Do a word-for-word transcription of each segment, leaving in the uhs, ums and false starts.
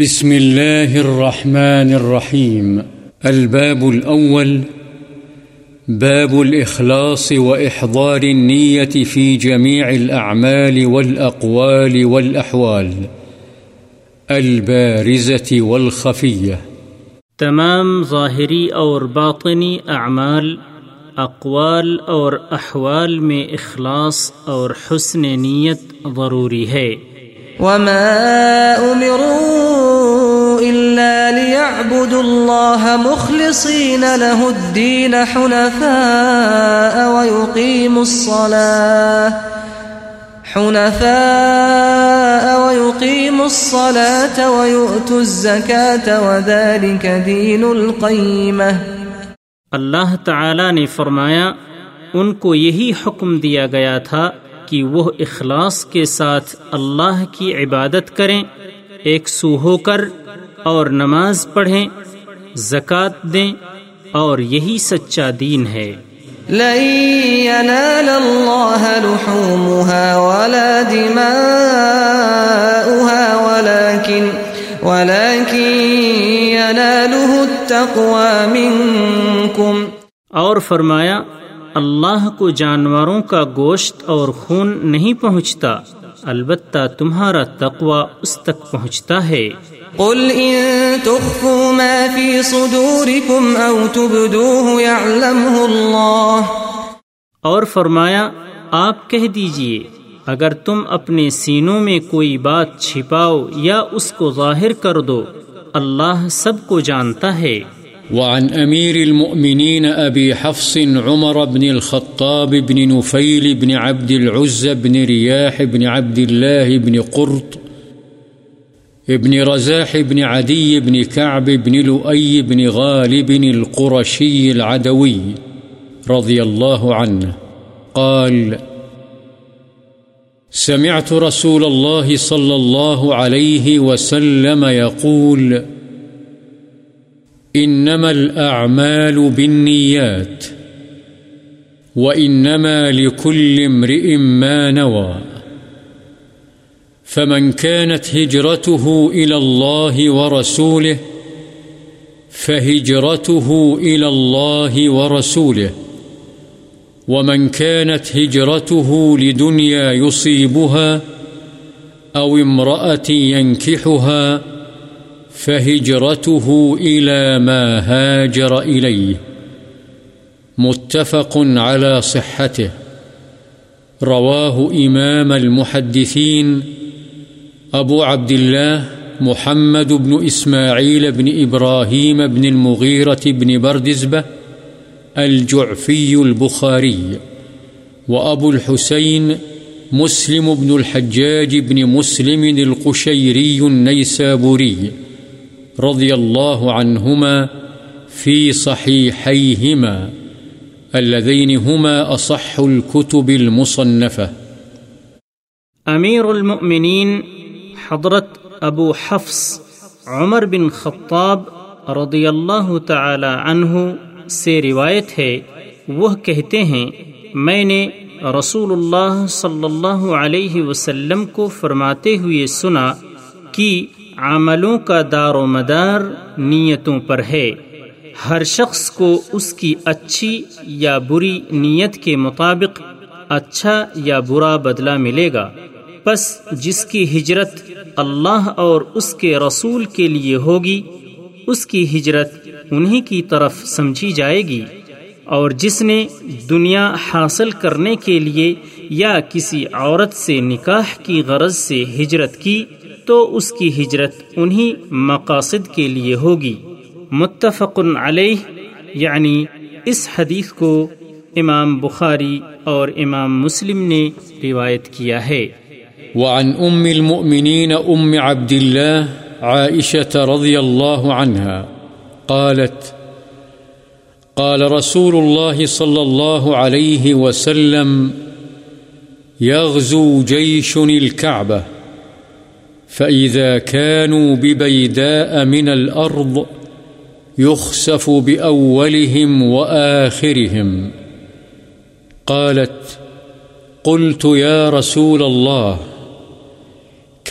بسم الله الرحمن الرحيم. الباب الأول: باب الإخلاص وإحضار النية في جميع الأعمال والأقوال والأحوال البارزة والخفية. تمام ظاہری اور باطنی اعمال، اقوال اور احوال میں اخلاص اور حسن نیت ضروری ہے. وما أمروا إلا ليعبدوا الله مخلصين له الدين حنفاء ويقيموا الصلاة حنفاء ويقيموا الصلاة ويؤتوا الزكاة وذلك دين القيمة. اللہ تعالی نے فرمایا، ان کو یہی حکم دیا گیا تھا کہ وہ اخلاص کے ساتھ اللہ کی عبادت کریں، ایک سو ہو کر، اور نماز پڑھیں، زکوٰۃ دیں، اور یہی سچا دین ہے. لن ینال اللہ لحومها ولا دماؤها ولكن ولكن ینالہ التقوى منکم. اور فرمایا، اللہ کو جانوروں کا گوشت اور خون نہیں پہنچتا، البتہ تمہارا تقویٰ اس تک پہنچتا ہے. قل ان تخفوا ما فی صدورکم او تبدوه یعلمه اللہ. اور فرمایا، آپ کہہ دیجئے، اگر تم اپنے سینوں میں کوئی بات چھپاؤ یا اس کو ظاہر کر دو، اللہ سب کو جانتا ہے. وعن أمير المؤمنين أبي حفص عمر بن الخطاب بن نفيل بن عبد العزى بن رياح بن عبد الله بن قرط بن رزاح بن عدي بن كعب بن لؤي بن غالب القرشي العدوي رضي الله عنه قال: سمعت رسول الله صلى الله عليه وسلم يقول: إنما الأعمال بالنيات وإنما لكل امرئ ما نوى، فمن كانت هجرته إلى الله ورسوله فهجرته إلى الله ورسوله، ومن كانت هجرته لدنيا يصيبها أو امرأة ينكحها فهجرته إلى ما هاجر إليه، متفق على صحته، رواه إمام المحدثين أبو عبد الله محمد بن إسماعيل بن إبراهيم بن المغيرة بن بردزبة الجعفي البخاري، وأبو الحسين مسلم بن الحجاج بن مسلم القشيري النيسابوري رضي الله عنهما في صحيحيهما اللذين هما أصح الكتب المصنفة. امیر المؤمنین حضرت ابو حفص عمر بن خطاب رضی اللہ تعالی عنہ سے روایت ہے، وہ کہتے ہیں، میں نے رسول اللہ صلی اللہ علیہ وسلم کو فرماتے ہوئے سنا کہ عملوں کا دار و مدار نیتوں پر ہے، ہر شخص کو اس کی اچھی یا بری نیت کے مطابق اچھا یا برا بدلہ ملے گا، پس جس کی ہجرت اللہ اور اس کے رسول کے لیے ہوگی، اس کی ہجرت انہی کی طرف سمجھی جائے گی، اور جس نے دنیا حاصل کرنے کے لیے یا کسی عورت سے نکاح کی غرض سے ہجرت کی تو اس کی ہجرت انہی مقاصد کے لیے ہوگی، متفق علیہ. یعنی اس حدیث کو امام بخاری اور امام مسلم نے روایت کیا ہے. وعن ام المؤمنین ام عبد اللہ عائشة رضی اللہ عنہا قالت: قال رسول اللہ صلی اللہ علیہ وسلم: یغزو جیش الكعبہ فإذا كانوا ببيداء من الأرض يخسف بأولهم وآخرهم. قالت: قلت يا رسول الله،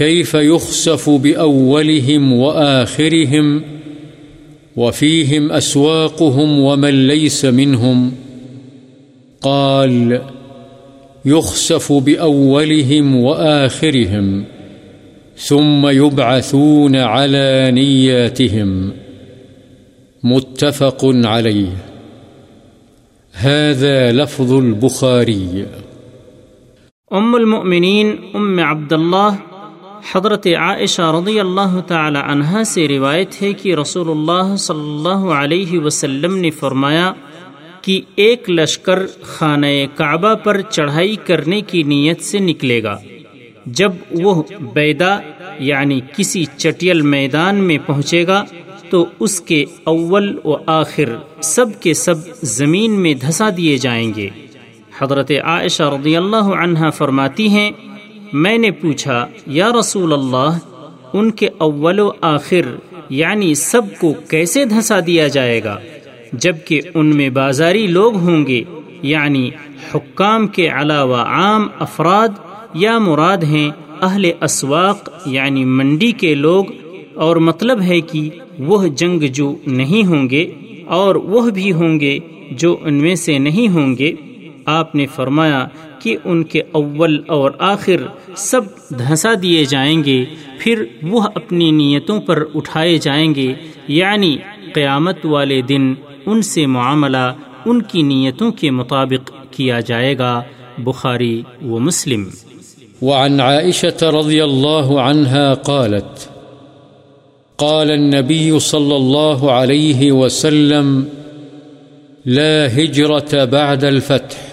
كيف يخسف بأولهم وآخرهم وفيهم أسواقهم ومن ليس منهم؟ قال: يخسف بأولهم وآخرهم ثم يبعثون على نياتهم. متفق عليه. هذا لفظ البخاري. ام المؤمنین ام عبد اللہ حضرت عائشہ رضی اللہ تعالی عنہا سے روایت ہے کہ رسول اللہ صلی اللہ علیہ وسلم نے فرمایا کہ ایک لشکر خانہ کعبہ پر چڑھائی کرنے کی نیت سے نکلے گا، جب وہ بیدہ یعنی کسی چٹیل میدان میں پہنچے گا تو اس کے اول و آخر سب کے سب زمین میں دھسا دیے جائیں گے۔ حضرت عائشہ رضی اللہ عنہا فرماتی ہیں، میں نے پوچھا، یا رسول اللہ، ان کے اول و آخر یعنی سب کو کیسے دھسا دیا جائے گا جبکہ ان میں بازاری لوگ ہوں گے، یعنی حکام کے علاوہ عام افراد یا مراد ہیں اہل اسواق یعنی منڈی کے لوگ، اور مطلب ہے کہ وہ جنگ جو نہیں ہوں گے اور وہ بھی ہوں گے جو ان میں سے نہیں ہوں گے۔ آپ نے فرمایا کہ ان کے اول اور آخر سب دھنسا دیے جائیں گے، پھر وہ اپنی نیتوں پر اٹھائے جائیں گے، یعنی قیامت والے دن ان سے معاملہ ان کی نیتوں کے مطابق کیا جائے گا۔ بخاری و مسلم۔ وعن عائشة رضی اللہ عنہا قالت: قال النبي صلى الله عليه وسلم: لا هجرة بعد الفتح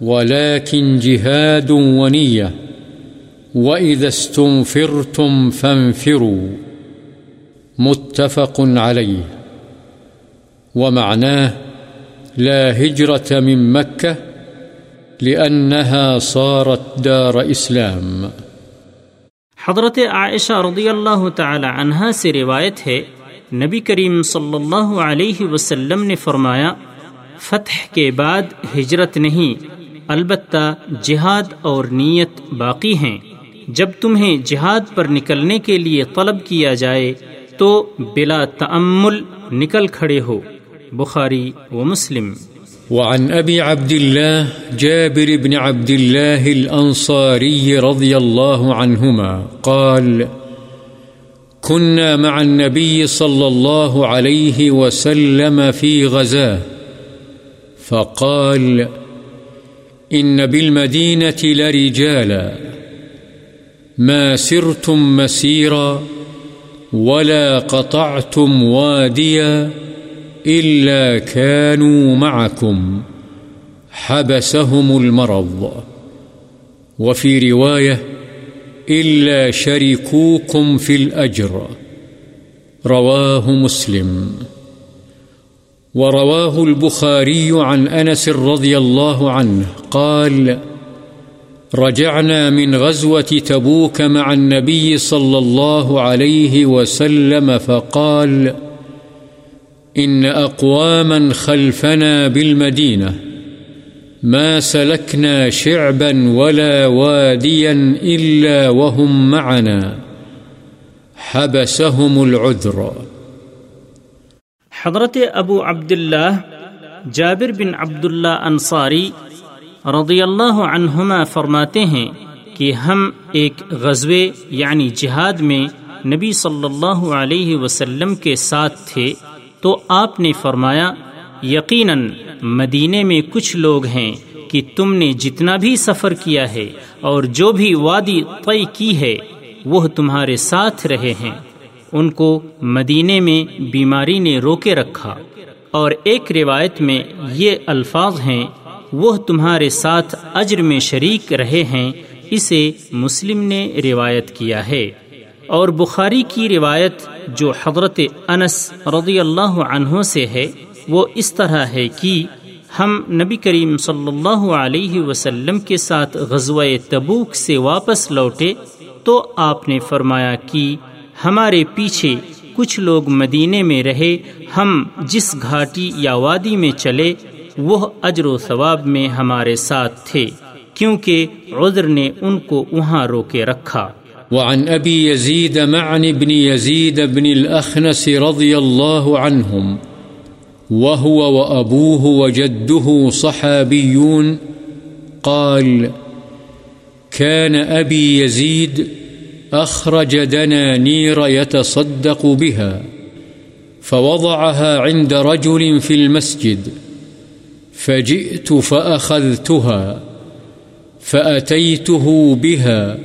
ولكن جهاد ونية وإذا استنفرتم فانفروا. متفق عليه. ومعناه لا هجرة من مكة لأنها صارت دار إسلام. حضرت عائشہ رضی اللہ تعالی عنہا سے روایت ہے، نبی کریم صلی اللہ علیہ وسلم نے فرمایا، فتح کے بعد ہجرت نہیں، البتہ جہاد اور نیت باقی ہیں۔ جب تمہیں جہاد پر نکلنے کے لیے طلب کیا جائے تو بلا تأمل نکل کھڑے ہو۔ بخاری و مسلم۔ وعن ابی عبد اللہ جابر بن عبد اللہ الانصاری رضی اللہ عنہما قال: كنا مع النبي صلى الله عليه وسلم في غزاة فقال: إن بالمدينة لرجالا ما سرتم مسيرا ولا قطعتم واديا إلا كانوا معكم حبسهم المرض. وفي رواية: إلا شركوكم في الأجر. رواه مسلم. ورواه البخاري عن أنس رضي الله عنه قال: رجعنا من غزوة تبوك مع النبي صلى الله عليه وسلم فقال: إن أقواما خلفنا بالمدينة ما سلكنا شعبا ولا واديا إلا وهم معنا حبسهم العذر. حضرت ابو عبداللہ جابر بن عبداللہ انصاری رضی اللہ عنہما فرماتے ہیں کہ ہم ایک غزوے یعنی جہاد میں نبی صلی اللہ علیہ وسلم کے ساتھ تھے تو آپ نے فرمایا، یقیناً مدینے میں کچھ لوگ ہیں کہ تم نے جتنا بھی سفر کیا ہے اور جو بھی وادی طے کی ہے وہ تمہارے ساتھ رہے ہیں، ان کو مدینے میں بیماری نے روکے رکھا، اور ایک روایت میں یہ الفاظ ہیں، وہ تمہارے ساتھ اجر میں شریک رہے ہیں۔ اسے مسلم نے روایت کیا ہے، اور بخاری کی روایت جو حضرت انس رضی اللہ عنہ سے ہے وہ اس طرح ہے کہ ہم نبی کریم صلی اللہ علیہ وسلم کے ساتھ غزوہ تبوک سے واپس لوٹے تو آپ نے فرمایا کہ ہمارے پیچھے کچھ لوگ مدینے میں رہے، ہم جس گھاٹی یا وادی میں چلے وہ اجر و ثواب میں ہمارے ساتھ تھے کیونکہ عذر نے ان کو وہاں روکے رکھا، وعن أبي يزيد معن بن يزيد بن الأخنس رضي الله عنهم، وهو وأبوه وجده صحابيون، قال: كان أبي يزيد أخرج دنانير يتصدق بها، فوضعها عند رجل في المسجد، فجئت فأخذتها، فأتيته بها،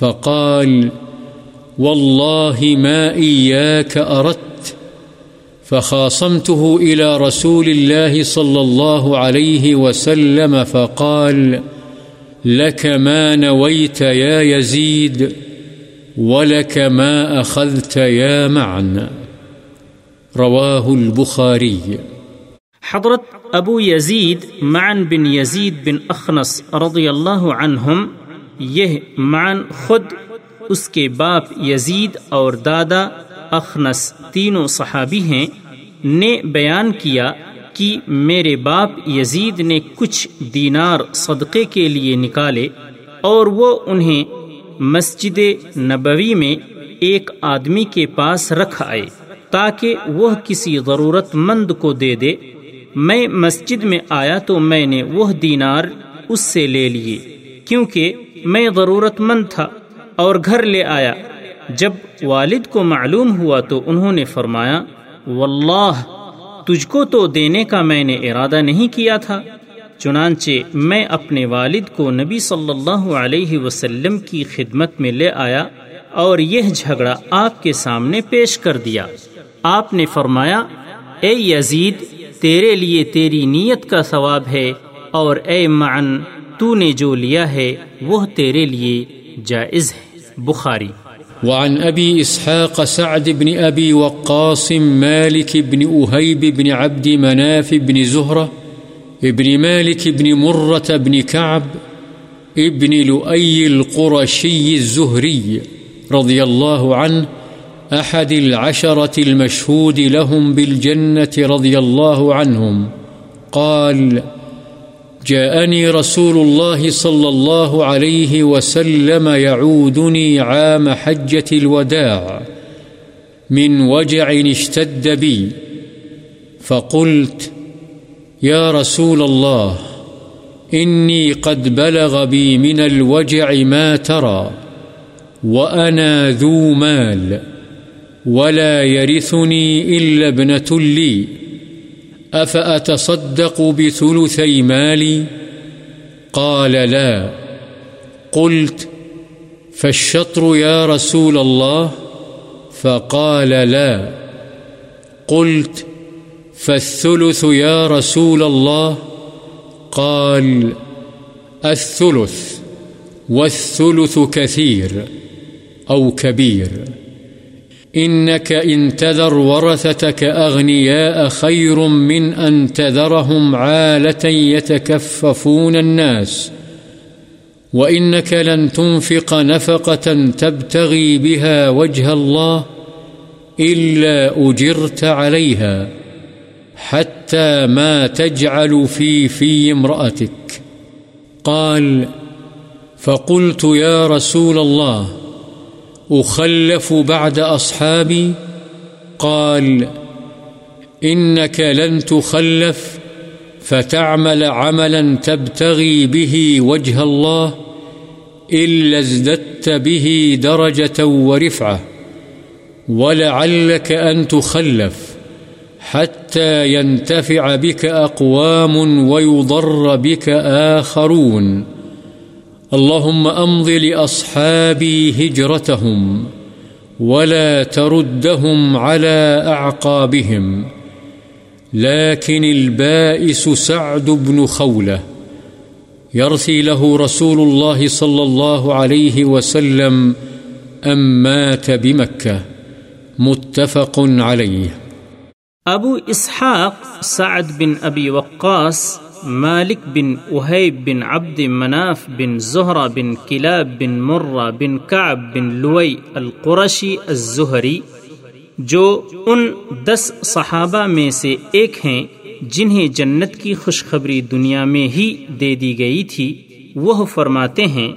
فقال: والله ما إياك أردت، فخاصمته إلى رسول الله صلى الله عليه وسلم، فقال: لك ما نويت يا يزيد، ولك ما أخذت يا معن. رواه البخاري. حضرت ابو یزید معن بن یزید بن اخنس رضی اللہ عنہم، یہ معن خود، اس کے باپ یزید اور دادا اخنس، تینوں صحابی ہیں، نے بیان کیا کہ میرے باپ یزید نے کچھ دینار صدقے کے لیے نکالے اور وہ انہیں مسجد نبوی میں ایک آدمی کے پاس رکھ آئے تاکہ وہ کسی ضرورت مند کو دے دے۔ میں مسجد میں آیا تو میں نے وہ دینار اس سے لے لیے کیونکہ میں ضرورت مند تھا اور گھر لے آیا۔ جب والد کو معلوم ہوا تو انہوں نے فرمایا: واللہ تجھ کو تو دینے کا میں نے ارادہ نہیں کیا تھا۔ چنانچہ میں اپنے والد کو نبی صلی اللہ علیہ وسلم کی خدمت میں لے آیا اور یہ جھگڑا آپ کے سامنے پیش کر دیا۔ آپ نے فرمایا: اے یزید، تیرے لیے تیری نیت کا ثواب ہے، اور اے معن، تو نے جو لیا ہے وہ تیرے لیے جائز ہے۔ بخاری۔ وعن ابی اسحاق سعد بن ابی وقاص مالک بن اہیب بن عبد مناف بن زہرہ ابن مالک بن مرة بن كعب ابن لؤي القرشي الزهري رضي الله عنه، أحد العشرة المشهود لهم بالجنة رضي الله عنهم، قال: جاءني رسول الله صلى الله عليه وسلم يعودني عام حجة الوداع من وجع اشتد بي، فقلت: يا رسول الله، إني قد بلغ بي من الوجع ما ترى، وأنا ذو مال، ولا يرثني إلا ابنة لي، أفأتصدق بثلثي مالي؟ قال: لا. قلت: فالشطر يا رسول الله؟ فقال: لا. قلت: فالثلث يا رسول الله؟ قال: الثلث، والثلث كثير أو كبير، إنك إن تذر ورثتك أغنياء خير من أن تذرهم عالة يتكففون الناس، وإنك لن تنفق نفقة تبتغي بها وجه الله إلا أجرت عليها، حتى ما تجعل في في امرأتك. قال: فقلت: يا رسول الله، أخلف بعد أصحابي؟ قال: إنك لن تخلف فتعمل عملا تبتغي به وجه الله، إلا ازددت به درجة ورفعة، ولعلك أن تخلف حتى ينتفع بك أقوام ويضر بك آخرون، اللهم أمض لأصحابي هجرتهم، ولا تردهم على أعقابهم، لكن البائس سعد بن خولة يرثي له رسول الله صلى الله عليه وسلم أم مات بمكة. متفق عليه. ابو اسحاق سعد بن ابی وقاص مالک بن اہیب بن عبد مناف بن زہرہ بن کلاب بن مرہ بن کعب بن لوی القرشی الزہری، جو ان دس صحابہ میں سے ایک ہیں جنہیں جنت کی خوشخبری دنیا میں ہی دے دی گئی تھی، وہ فرماتے ہیں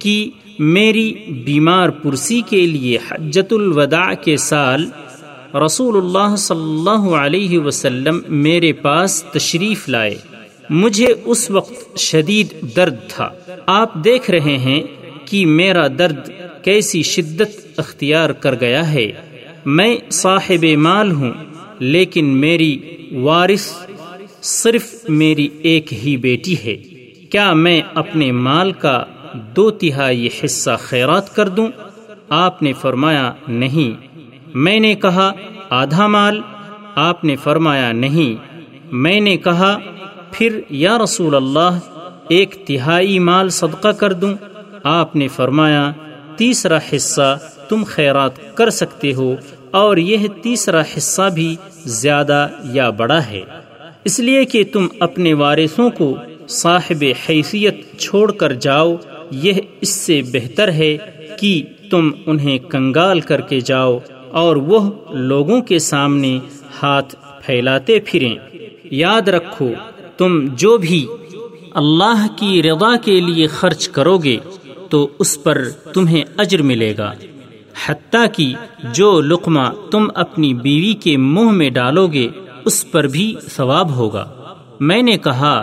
کہ میری بیمار پرسی کے لیے حجۃ الوداع کے سال رسول اللہ صلی اللہ علیہ وسلم میرے پاس تشریف لائے۔ مجھے اس وقت شدید درد تھا۔ آپ دیکھ رہے ہیں کہ میرا درد کیسی شدت اختیار کر گیا ہے۔ میں صاحب مال ہوں، لیکن میری وارث صرف میری ایک ہی بیٹی ہے۔ کیا میں اپنے مال کا دو تہائی حصہ خیرات کر دوں؟ آپ نے فرمایا نہیں۔ میں نے کہا آدھا مال؟ آپ نے فرمایا نہیں۔ میں نے کہا پھر یا رسول اللہ ایک تہائی مال صدقہ کر دوں؟ آپ نے فرمایا تیسرا حصہ تم خیرات کر سکتے ہو، اور یہ تیسرا حصہ بھی زیادہ یا بڑا ہے، اس لیے کہ تم اپنے وارثوں کو صاحب حیثیت چھوڑ کر جاؤ، یہ اس سے بہتر ہے کہ تم انہیں کنگال کر کے جاؤ اور وہ لوگوں کے سامنے ہاتھ پھیلاتے پھریں۔ یاد رکھو، تم جو بھی اللہ کی رضا کے لیے خرچ کرو گے تو اس پر تمہیں اجر ملے گا، حتیٰ کہ جو لقمہ تم اپنی بیوی کے منہ میں ڈالو گے اس پر بھی ثواب ہوگا۔ میں نے کہا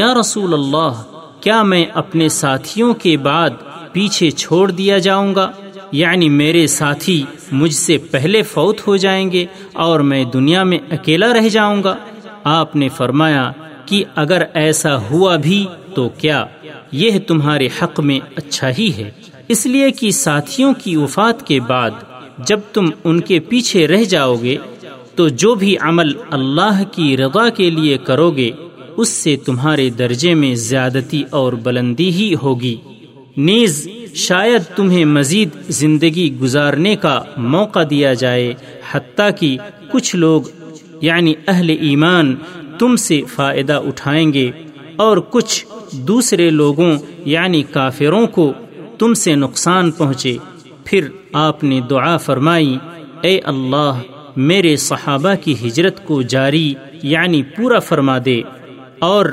یا رسول اللہ کیا میں اپنے ساتھیوں کے بعد پیچھے چھوڑ دیا جاؤں گا، یعنی میرے ساتھی مجھ سے پہلے فوت ہو جائیں گے اور میں دنیا میں اکیلا رہ جاؤں گا؟ آپ نے فرمایا کہ اگر ایسا ہوا بھی تو کیا، یہ تمہارے حق میں اچھا ہی ہے، اس لیے کہ ساتھیوں کی وفات کے بعد جب تم ان کے پیچھے رہ جاؤ گے تو جو بھی عمل اللہ کی رضا کے لیے کرو گے اس سے تمہارے درجے میں زیادتی اور بلندی ہی ہوگی۔ نیز شاید تمہیں مزید زندگی گزارنے کا موقع دیا جائے، حتیٰ کہ کچھ لوگ یعنی اہل ایمان تم سے فائدہ اٹھائیں گے اور کچھ دوسرے لوگوں یعنی کافروں کو تم سے نقصان پہنچے۔ پھر آپ نے دعا فرمائی اے اللہ میرے صحابہ کی ہجرت کو جاری یعنی پورا فرما دے اور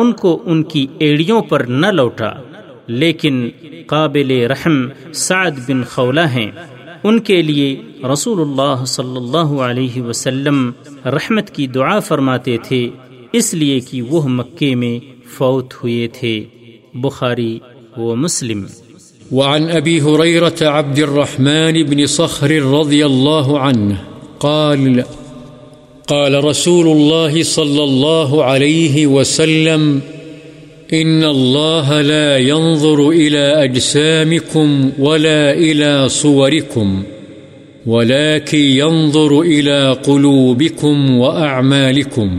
ان کو ان کی ایڑیوں پر نہ لوٹا۔ لیکن قابل رحم سعد بن خولہ ہیں، ان کے لیے رسول اللہ صلی اللہ علیہ وسلم رحمت کی دعا فرماتے تھے، اس لیے کہ وہ مکے میں فوت ہوئے تھے۔ بخاری و مسلم۔ وعن ابی ہریرہ عبد الرحمن بن صخر رضی اللہ عنہ قال قال رسول الله صلى الله عليه وسلم إن الله لا ينظر إلى أجسامكم ولا إلى صوركم ولكن ينظر إلى قلوبكم وأعمالكم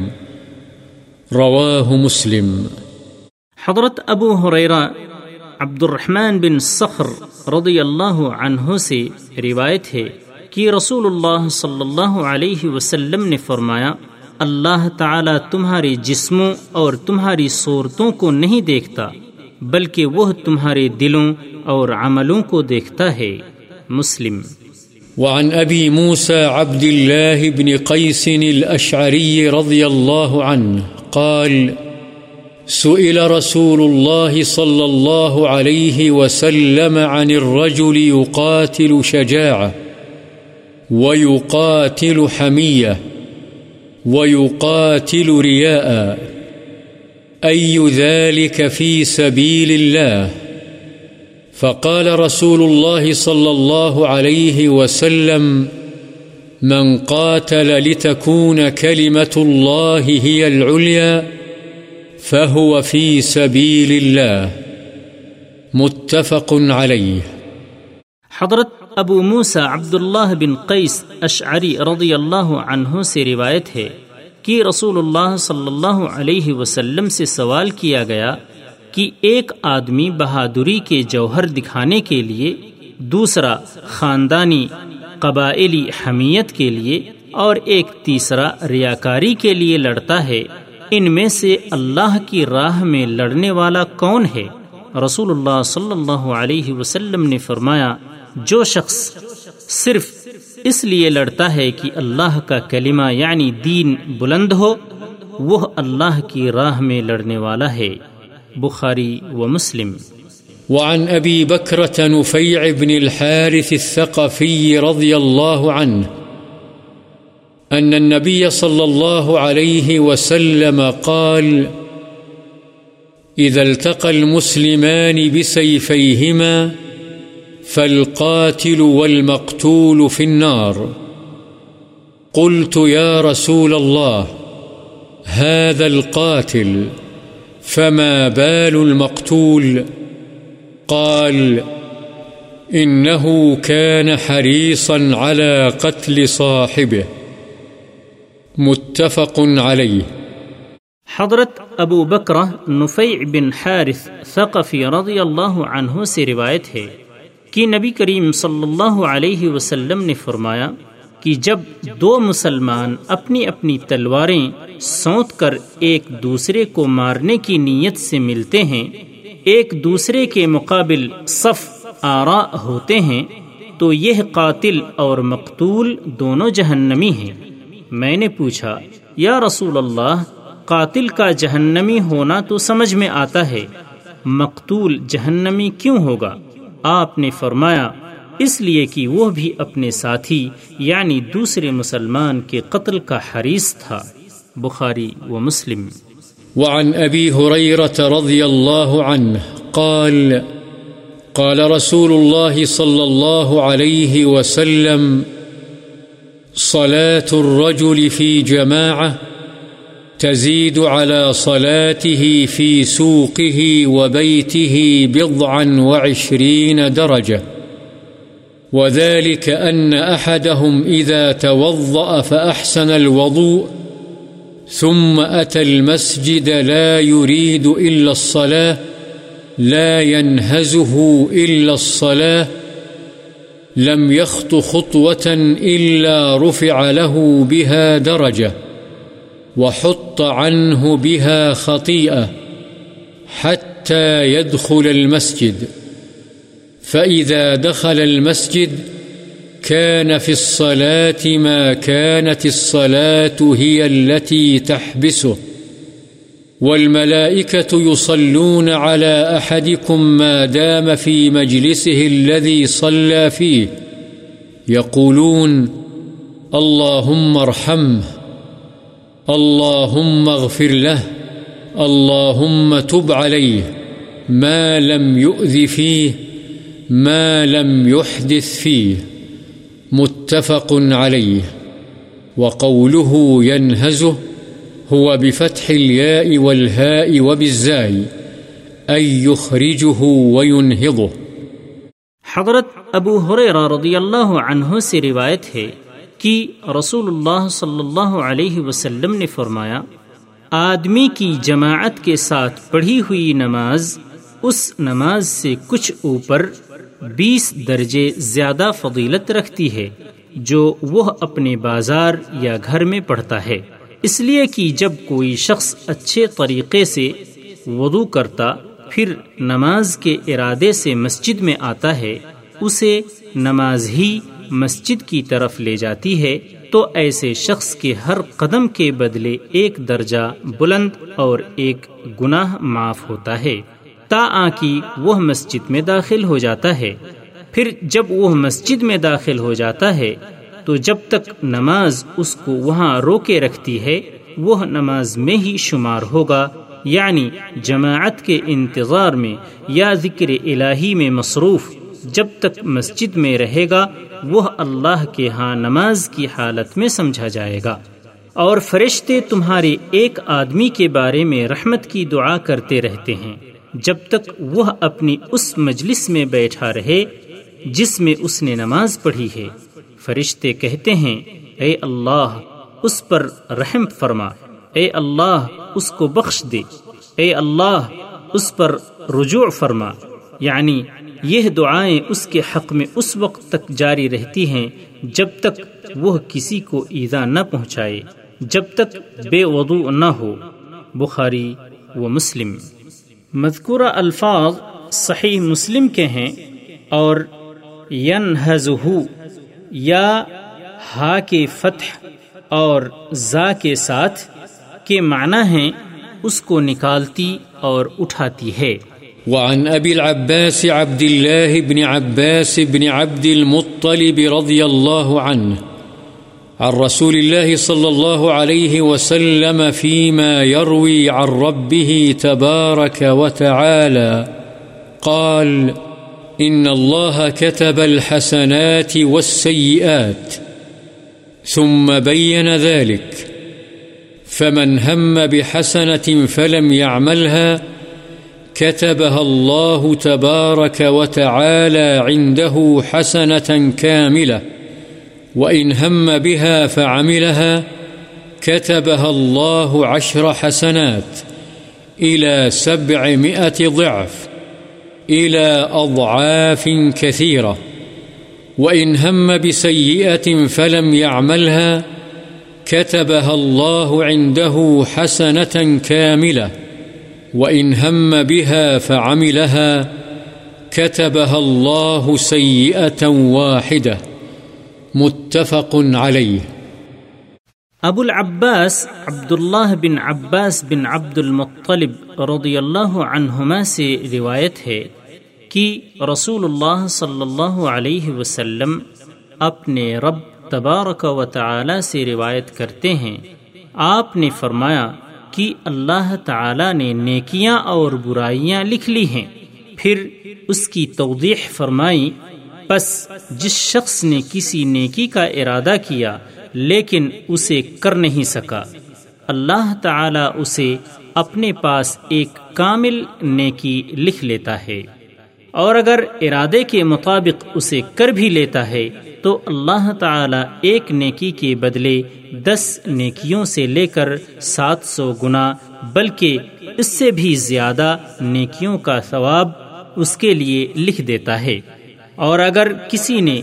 رواه مسلم۔ حضرت ابو ہریرہ عبد الرحمن بن صخر رضی اللہ عنہ سے روایت ہے کہ رسول اللہ صلی اللہ علیہ وسلم نے فرمایا اللہ تعالی تمہارے جسموں اور تمہاری صورتوں کو نہیں دیکھتا، بلکہ وہ تمہارے دلوں اور عملوں کو دیکھتا ہے۔ مسلم۔ وعن ابی موسى عبد الله بن قيس الاشعري رضي الله عنه قال سئل رسول الله صلى الله عليه وسلم عن الرجل يقاتل شجاعة ويقاتل حمية ويقاتل رياء أي ذلك في سبيل الله؟ فقال رسول الله صلى الله عليه وسلم من قاتل لتكون كلمة الله هي العليا فهو في سبيل الله متفق عليه۔ حضرت ابو موسیٰ عبداللہ بن قیس اشعری رضی اللہ عنہ سے روایت ہے کہ رسول اللہ صلی اللہ علیہ وسلم سے سوال کیا گیا کہ ایک آدمی بہادری کے جوہر دکھانے کے لیے، دوسرا خاندانی قبائلی حمیت کے لیے، اور ایک تیسرا ریاکاری کے لیے لڑتا ہے، ان میں سے اللہ کی راہ میں لڑنے والا کون ہے؟ رسول اللہ صلی اللہ علیہ وسلم نے فرمایا جو شخص صرف اس لیے لڑتا ہے کہ اللہ کا کلمہ یعنی دین بلند ہو، وہ اللہ کی راہ میں لڑنے والا ہے۔ بخاری و مسلم۔ وعن أبي بكرة نفيع بن الحارث الثقفي رضي الله عنه أن النبي صلى الله عليه وسلم قال: إذا التقى المسلمان بسيفيهما فالقاتل والمقتول في النار. قلت: يا رسول الله، هذا القاتل، فما بال المقتول؟ قال: إنه كان حريصا على قتل صاحبه. متفق علیہ. حضرت ابو بکرہ نفیع بن حارث ثقفی رضی اللہ عنہ سے روایت ہے کہ نبی کریم صلی اللہ علیہ وسلم نے فرمایا کہ جب دو مسلمان اپنی اپنی تلواریں سونت کر ایک دوسرے کو مارنے کی نیت سے ملتے ہیں، ایک دوسرے کے مقابل صف آراء ہوتے ہیں، تو یہ قاتل اور مقتول دونوں جہنمی ہیں۔ میں نے پوچھا: یا رسول اللہ، قاتل کا جہنمی ہونا تو سمجھ میں آتا ہے، مقتول جہنمی کیوں ہوگا؟ آپ نے فرمایا: اس لیے کہ وہ بھی اپنے ساتھی یعنی دوسرے مسلمان کے قتل کا حریص تھا۔ بخاری و مسلم۔ وعن ابی ہریرہ رضی اللہ عنہ قال: قال رسول اللہ صلی اللہ علیہ وسلم: صلاة الرجل في جماعة تزيد على صلاته في سوقه وبيته بضعا وعشرين درجة، وذلك أن أحدهم إذا توضأ فأحسن الوضوء ثم أتى المسجد لا يريد إلا الصلاة، لا ينهزه إلا الصلاة، لم يخط خطوة إلا رفع له بها درجة وحط عنه بها خطيئة حتى يدخل المسجد، فإذا دخل المسجد كان في الصلاة ما كانت الصلاة هي التي تحبسه، والملائكة يصلون على أحدكم ما دام في مجلسه الذي صلى فيه، يقولون: اللهم ارحمه، اللهم اغفر له، اللهم تب عليه، ما لم يؤذ فيه، ما لم يحدث فيه. متفق عليه. وقوله ينهزه هو بفتح الياء والهاء وبالزاي، أي يخرجه وينهضه. حضرت ابو ہریرہ رضی اللہ عنہ سے روایت ہے کہ رسول اللہ صلی اللہ علیہ وسلم نے فرمایا: آدمی کی جماعت کے ساتھ پڑھی ہوئی نماز اس نماز سے کچھ اوپر بیس درجے زیادہ فضیلت رکھتی ہے جو وہ اپنے بازار یا گھر میں پڑھتا ہے، اس لیے کہ جب کوئی شخص اچھے طریقے سے وضو کرتا پھر نماز کے ارادے سے مسجد میں آتا ہے، اسے نماز ہی مسجد کی طرف لے جاتی ہے، تو ایسے شخص کے ہر قدم کے بدلے ایک درجہ بلند اور ایک گناہ معاف ہوتا ہے، تاں کہ وہ مسجد میں داخل ہو جاتا ہے۔ پھر جب وہ مسجد میں داخل ہو جاتا ہے تو جب تک نماز اس کو وہاں روکے رکھتی ہے وہ نماز میں ہی شمار ہوگا، یعنی جماعت کے انتظار میں یا ذکر الہی میں مصروف جب تک مسجد میں رہے گا وہ اللہ کے ہاں نماز کی حالت میں سمجھا جائے گا۔ اور فرشتے تمہارے ایک آدمی کے بارے میں رحمت کی دعا کرتے رہتے ہیں جب تک وہ اپنی اس مجلس میں بیٹھا رہے جس میں اس نے نماز پڑھی ہے۔ فرشتے کہتے ہیں: اے اللہ، اس پر رحم فرما، اے اللہ، اس کو بخش دے، اے اللہ، اس پر رجوع فرما۔ یعنی یہ دعائیں اس کے حق میں اس وقت تک جاری رہتی ہیں جب تک وہ کسی کو ایذا نہ پہنچائے، جب تک بے وضو نہ ہو۔ بخاری و مسلم۔ مذکورہ الفاظ صحیح مسلم کے ہیں اور ینہزہو یا ہا کے فتح اور زا کے ساتھ کے معنی ہیں اس کو نکالتی اور اٹھاتی ہے۔ وعن أبي العباس عبد الله بن عباس بن عبد المطلب رضي الله عنه عن رسول الله صلى الله عليه وسلم فيما يروي عن ربه تبارك وتعالى قال: إن الله كتب الحسنات والسيئات، ثم بين ذلك، فمن هم بحسنة فلم يعملها كتبها الله تبارك وتعالى عنده حسنة كاملة، وإن هم بها فعملها كتبها الله عشر حسنات إلى سبعمائة ضعف، إلى أضعاف كثيرة، وإن هم بسيئة فلم يعملها كتبها الله عنده حسنة كاملة، وإن هم بها فعملها كتبها الله سيئة واحدة، متفق عليه. ابو العباس عبداللہ بن عباس بن عبد المطلب رضی اللہ عنہما سے روایت ہے کہ رسول اللہ صلی اللہ علیہ وسلم اپنے رب تبارک و تعالی سے روایت کرتے ہیں، آپ نے فرمایا کہ اللہ تعالی نے نیکیاں اور برائیاں لکھ لی ہیں، پھر اس کی توضیح فرمائی، پس جس شخص نے کسی نیکی کا ارادہ کیا لیکن اسے کر نہیں سکا، اللہ تعالی اسے اپنے پاس ایک کامل نیکی لکھ لیتا ہے، اور اگر ارادے کے مطابق اسے کر بھی لیتا ہے تو اللہ تعالی ایک نیکی کے بدلے دس نیکیوں سے لے کر سات سو گنا بلکہ اس سے بھی زیادہ نیکیوں کا ثواب اس کے لیے لکھ دیتا ہے، اور اگر کسی نے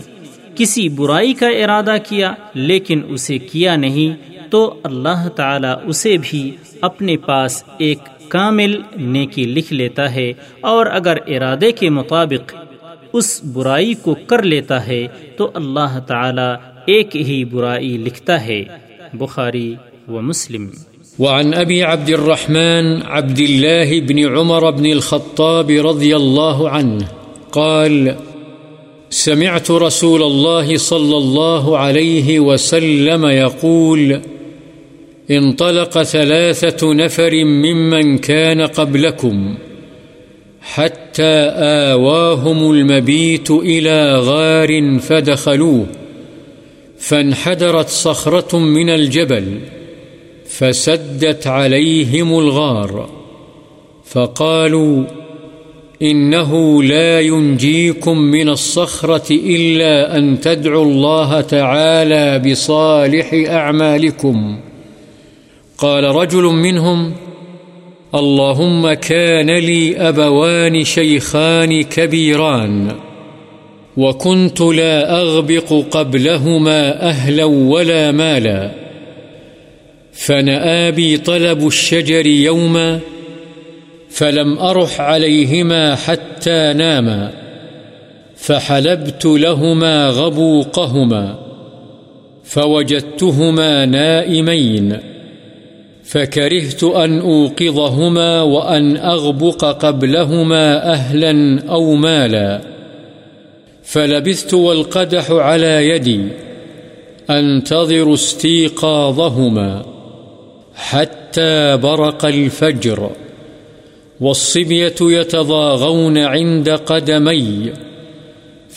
کسی برائی کا ارادہ کیا لیکن اسے کیا نہیں تو اللہ تعالی اسے بھی اپنے پاس ایک کامل نیکی لکھ لیتا ہے، اور اگر ارادے کے مطابق اس برائی کو کر لیتا ہے تو اللہ تعالی ایک ہی برائی لکھتا ہے۔ بخاری و مسلم۔ وعن ابی عبد الرحمن عبد اللہ بن عمر بن الخطاب رضی اللہ عنہ قال: سمعت رسول الله صلى الله عليه وسلم يقول: انطلق ثلاثة نفر ممن كان قبلكم حتى آواهم المبيت إلى غار فدخلوه، فانحدرت صخرة من الجبل فسدت عليهم الغار، فقالوا: إنه لا ينجيكم من الصخرة إلا أن تدعوا الله تعالى بصالح أعمالكم. قال رجل منهم: اللهم كان لي أبوان شيخان كبيران، وكنت لا أغبق قبلهما أهلا ولا مالا، فنآبي طلب الشجر يوما فلم أرح عليهما حتى ناما، فحلبت لهما غبوقهما فوجدتهما نائمين، فكرهت أن أوقظهما وأن أغبق قبلهما أهلا أو مالا، فلبثت والقدح على يدي أنتظر استيقاظهما حتى برق الفجر، والصبية يتضاغون عند قدمي،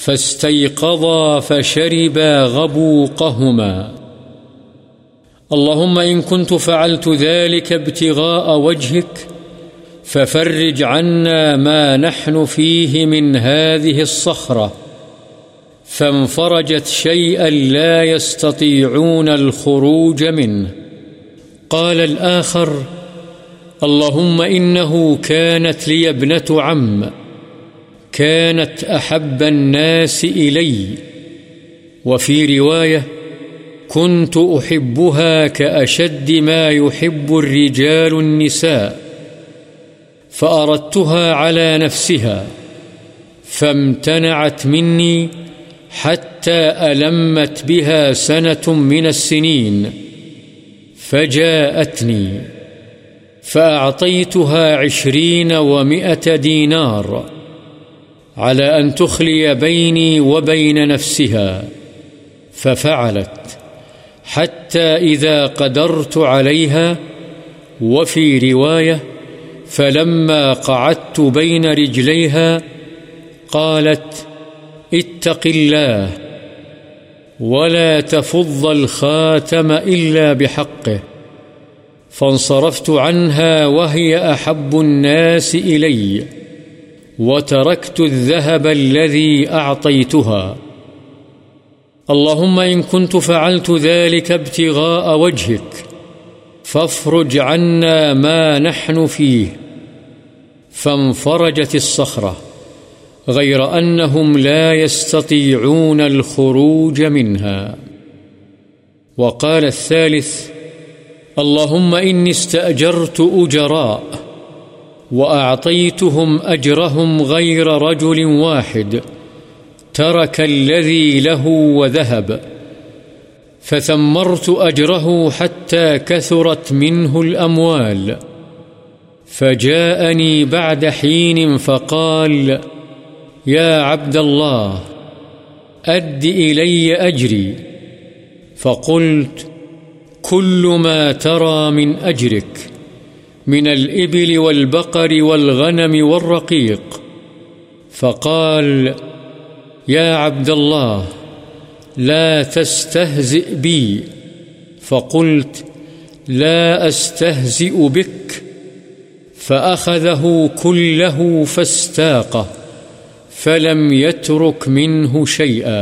فاستيقظا فشربا غبوقهما. اللهم إن كنت فعلت ذلك ابتغاء وجهك ففرج عنا ما نحن فيه من هذه الصخرة، فانفرجت شيئا لا يستطيعون الخروج منه. قال الآخر: اللهم إنه كانت لي ابنة عم كانت أحب الناس إلي، وفي رواية: كنت أحبها كأشد ما يحب الرجال النساء، فأردتها على نفسها فامتنعت مني حتى ألمت بها سنة من السنين، فجاءتني فأعطيتها عشرين ومئة دينار على أن تخلي بيني وبين نفسها، ففعلت حتى إذا قدرت عليها، وفي رواية فلما قعدت بين رجليها قالت اتق الله ولا تفض الخاتم إلا بحقه، فانصرفت عنها وهي أحب الناس إلي، وتركت الذهب الذي أعطيتها. اللهم إن كنت فعلت ذلك ابتغاء وجهك فافرج عنا ما نحن فيه. فانفرجت الصخرة، غير أنهم لا يستطيعون الخروج منها. وقال الثالث: اللهم إني استأجرت أجراء وأعطيتهم أجرهم غير رجل واحد ترك الذي له وذهب، فثمرت أجره حتى كثرت منه الأموال، فجاءني بعد حين فقال: يا عبد الله أد إلي أجري. فقلت: كل ما ترى من أجرك من الإبل والبقر والغنم والرقيق. فقال: يا عبد الله لا تستهزئ بي. فقلت: لا أستهزئ بك. فأخذه كله فاستاقه، فلم يترك منه شيئا.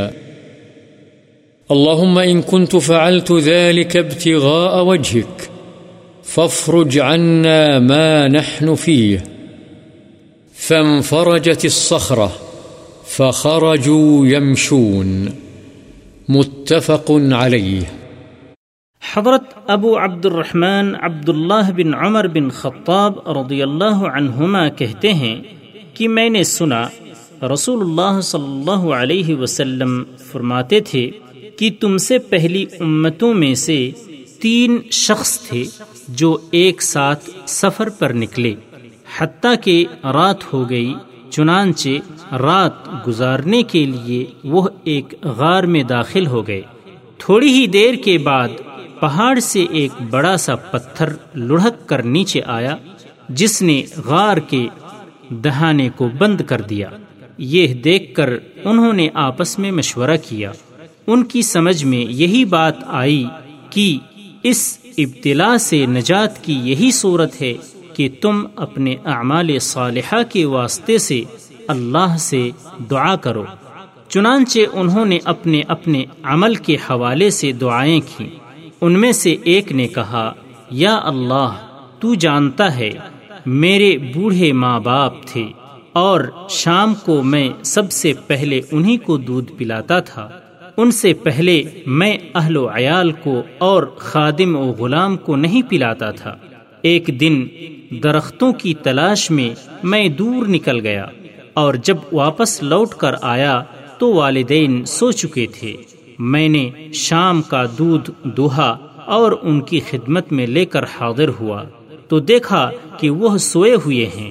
اللهم إن كنت فعلت ذلك ابتغاء وجهك فافرج عنا ما نحن فيه. فانفرجت الصخرة فخرجوا يمشون. متفق علیہ. حضرت ابو عبد الرحمن عبداللہ بن عمر بن خطاب رضی اللہ عنہما کہتے ہیں کہ میں نے سنا رسول اللہ صلی اللہ علیہ وسلم فرماتے تھے کہ تم سے پہلی امتوں میں سے تین شخص تھے جو ایک ساتھ سفر پر نکلے حتیٰ کہ رات ہو گئی، چنانچہ رات گزارنے کے لیے وہ ایک غار میں داخل ہو گئے۔ تھوڑی ہی دیر کے بعد پہاڑ سے ایک بڑا سا پتھر لڑھک کر نیچے آیا جس نے غار کے دہانے کو بند کر دیا۔ یہ دیکھ کر انہوں نے آپس میں مشورہ کیا۔ ان کی سمجھ میں یہی بات آئی کہ اس ابتلا سے نجات کی یہی صورت ہے کہ تم اپنے اعمال صالحہ کے واسطے سے اللہ سے دعا کرو۔ چنانچہ انہوں نے اپنے اپنے عمل کے حوالے سے دعائیں کیں۔ ان میں سے ایک نے کہا: یا اللہ، تو جانتا ہے میرے بوڑھے ماں باپ تھے اور شام کو میں سب سے پہلے انہی کو دودھ پلاتا تھا، ان سے پہلے میں اہل و عیال کو اور خادم و غلام کو نہیں پلاتا تھا۔ ایک دن درختوں کی تلاش میں میں دور نکل گیا اور جب واپس لوٹ کر آیا تو والدین سو چکے تھے۔ میں نے شام کا دودھ دوہا اور ان کی خدمت میں لے کر حاضر ہوا تو دیکھا کہ وہ سوئے ہوئے ہیں۔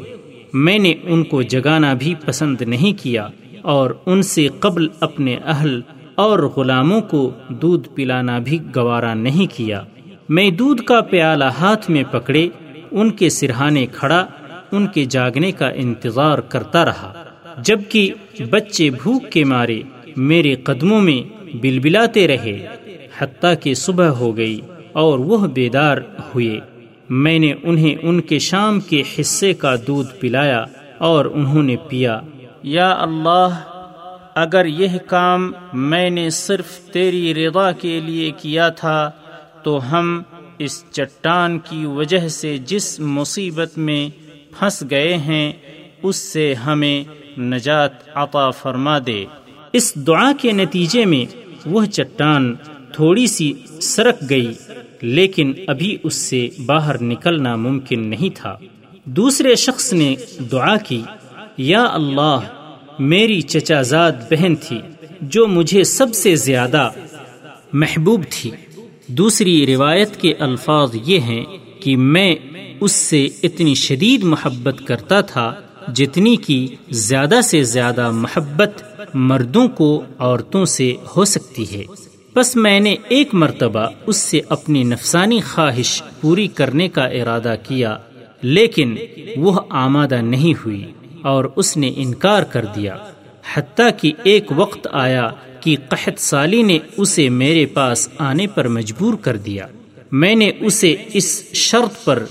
میں نے ان کو جگانا بھی پسند نہیں کیا اور ان سے قبل اپنے اہل اور غلاموں کو دودھ پلانا بھی گوارا نہیں کیا۔ میں دودھ کا پیالہ ہاتھ میں پکڑے ان کے سرہانے کھڑا ان کے جاگنے کا انتظار کرتا رہا، جبکہ بچے بھوک کے مارے میرے قدموں میں بلبلاتے رہے حتیٰ کہ صبح ہو گئی اور وہ بیدار ہوئے۔ میں نے انہیں ان کے شام کے حصے کا دودھ پلایا اور انہوں نے پیا۔ یا اللہ، اگر یہ کام میں نے صرف تیری رضا کے لیے کیا تھا تو ہم اس چٹان کی وجہ سے جس مصیبت میں پھنس گئے ہیں اس سے ہمیں نجات عطا فرما دے۔ اس دعا کے نتیجے میں وہ چٹان تھوڑی سی سرک گئی، لیکن ابھی اس سے باہر نکلنا ممکن نہیں تھا۔ دوسرے شخص نے دعا کی: یا اللہ، میری چچازاد بہن تھی جو مجھے سب سے زیادہ محبوب تھی۔ دوسری روایت کے الفاظ یہ ہیں کہ میں اس سے اتنی شدید محبت کرتا تھا جتنی کی زیادہ سے زیادہ محبت مردوں کو عورتوں سے ہو سکتی ہے۔ بس میں نے ایک مرتبہ اس سے اپنی نفسانی خواہش پوری کرنے کا ارادہ کیا، لیکن وہ آمادہ نہیں ہوئی اور اس نے انکار کر دیا، حتیٰ کہ ایک وقت آیا کہ قحط سالی نے اسے میرے پاس آنے پر مجبور کر دیا۔ میں نے اسے اس شرط پر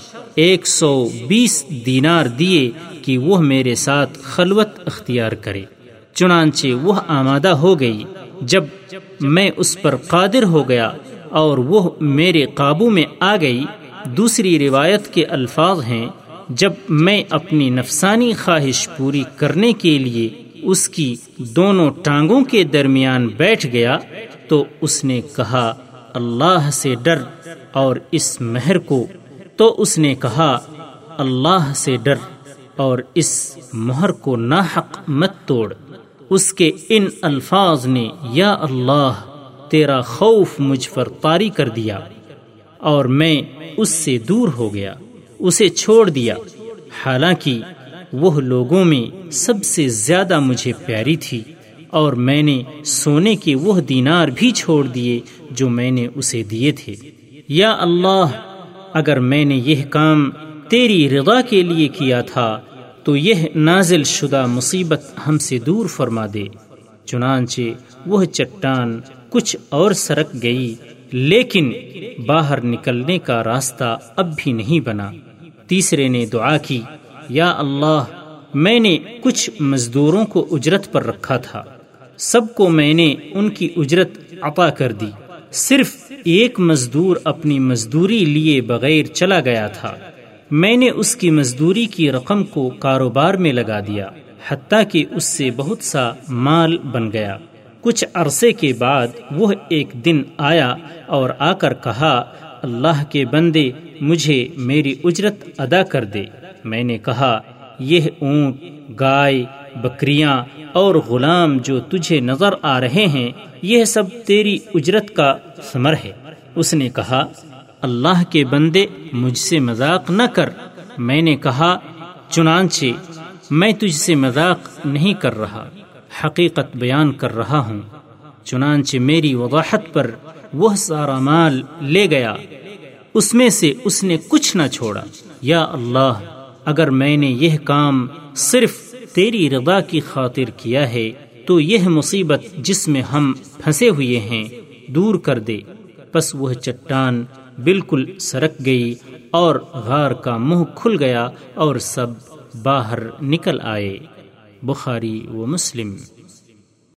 ایک سو بیس دینار دیے کہ وہ میرے ساتھ خلوت اختیار کرے، چنانچہ وہ آمادہ ہو گئی۔ جب میں اس پر قادر ہو گیا اور وہ میرے قابو میں آ گئی۔ دوسری روایت کے الفاظ ہیں، جب میں اپنی نفسانی خواہش پوری کرنے کے لیے اس کی دونوں ٹانگوں کے درمیان بیٹھ گیا تو اس نے کہا، اللہ سے ڈر اور اس مہر کو، تو اس نے کہا، اللہ سے ڈر اور اس مہر کو ناحق مت توڑ۔ اس کے ان الفاظ نے یا اللہ تیرا خوف مجھ پر طاری کر دیا اور میں اس سے دور ہو گیا، اسے چھوڑ دیا، حالانکہ وہ لوگوں میں سب سے زیادہ مجھے پیاری تھی، اور میں نے سونے کے وہ دینار بھی چھوڑ دیے جو میں نے اسے دیے تھے۔ یا اللہ، اگر میں نے یہ کام تیری رضا کے لیے کیا تھا تو یہ نازل شدہ مصیبت ہم سے دور فرما دے۔ چنانچہ وہ چٹان کچھ اور سرک گئی، لیکن باہر نکلنے کا راستہ اب بھی نہیں بنا۔ تیسرے نے دعا کی، یا اللہ، میں نے کچھ مزدوروں کو اجرت پر رکھا تھا، سب کو میں نے ان کی اجرت عطا کر دی، صرف ایک مزدور اپنی مزدوری لیے بغیر چلا گیا تھا، میں نے اس کی مزدوری کی رقم کو کاروبار میں لگا دیا، حتیٰ کہ اس سے بہت سا مال بن گیا۔ کچھ عرصے کے بعد وہ ایک دن آیا اور آ کر کہا، اللہ کے بندے، مجھے میری اجرت ادا کر دے۔ میں نے کہا، یہ اونٹ، گائے، بکریاں اور غلام جو تجھے نظر آ رہے ہیں، یہ سب تیری اجرت کا ثمر ہے۔ اس نے کہا، اللہ کے بندے، مجھ سے مذاق نہ کر۔ میں نے کہا، چنانچہ میں تجھ سے مذاق نہیں کر رہا، حقیقت بیان کر رہا ہوں۔ چنانچہ میری وضاحت پر وہ سارا مال لے گیا، اس میں سے اس نے کچھ نہ چھوڑا۔ یا اللہ، اگر میں نے یہ کام صرف تیری رضا کی خاطر کیا ہے تو یہ مصیبت جس میں ہم پھنسے ہوئے ہیں دور کر دے۔ پس وہ چٹان بالکل سرک گئی اور غار کا منہ کھل گیا اور سب باہر نکل آئے۔ بخاری و مسلم۔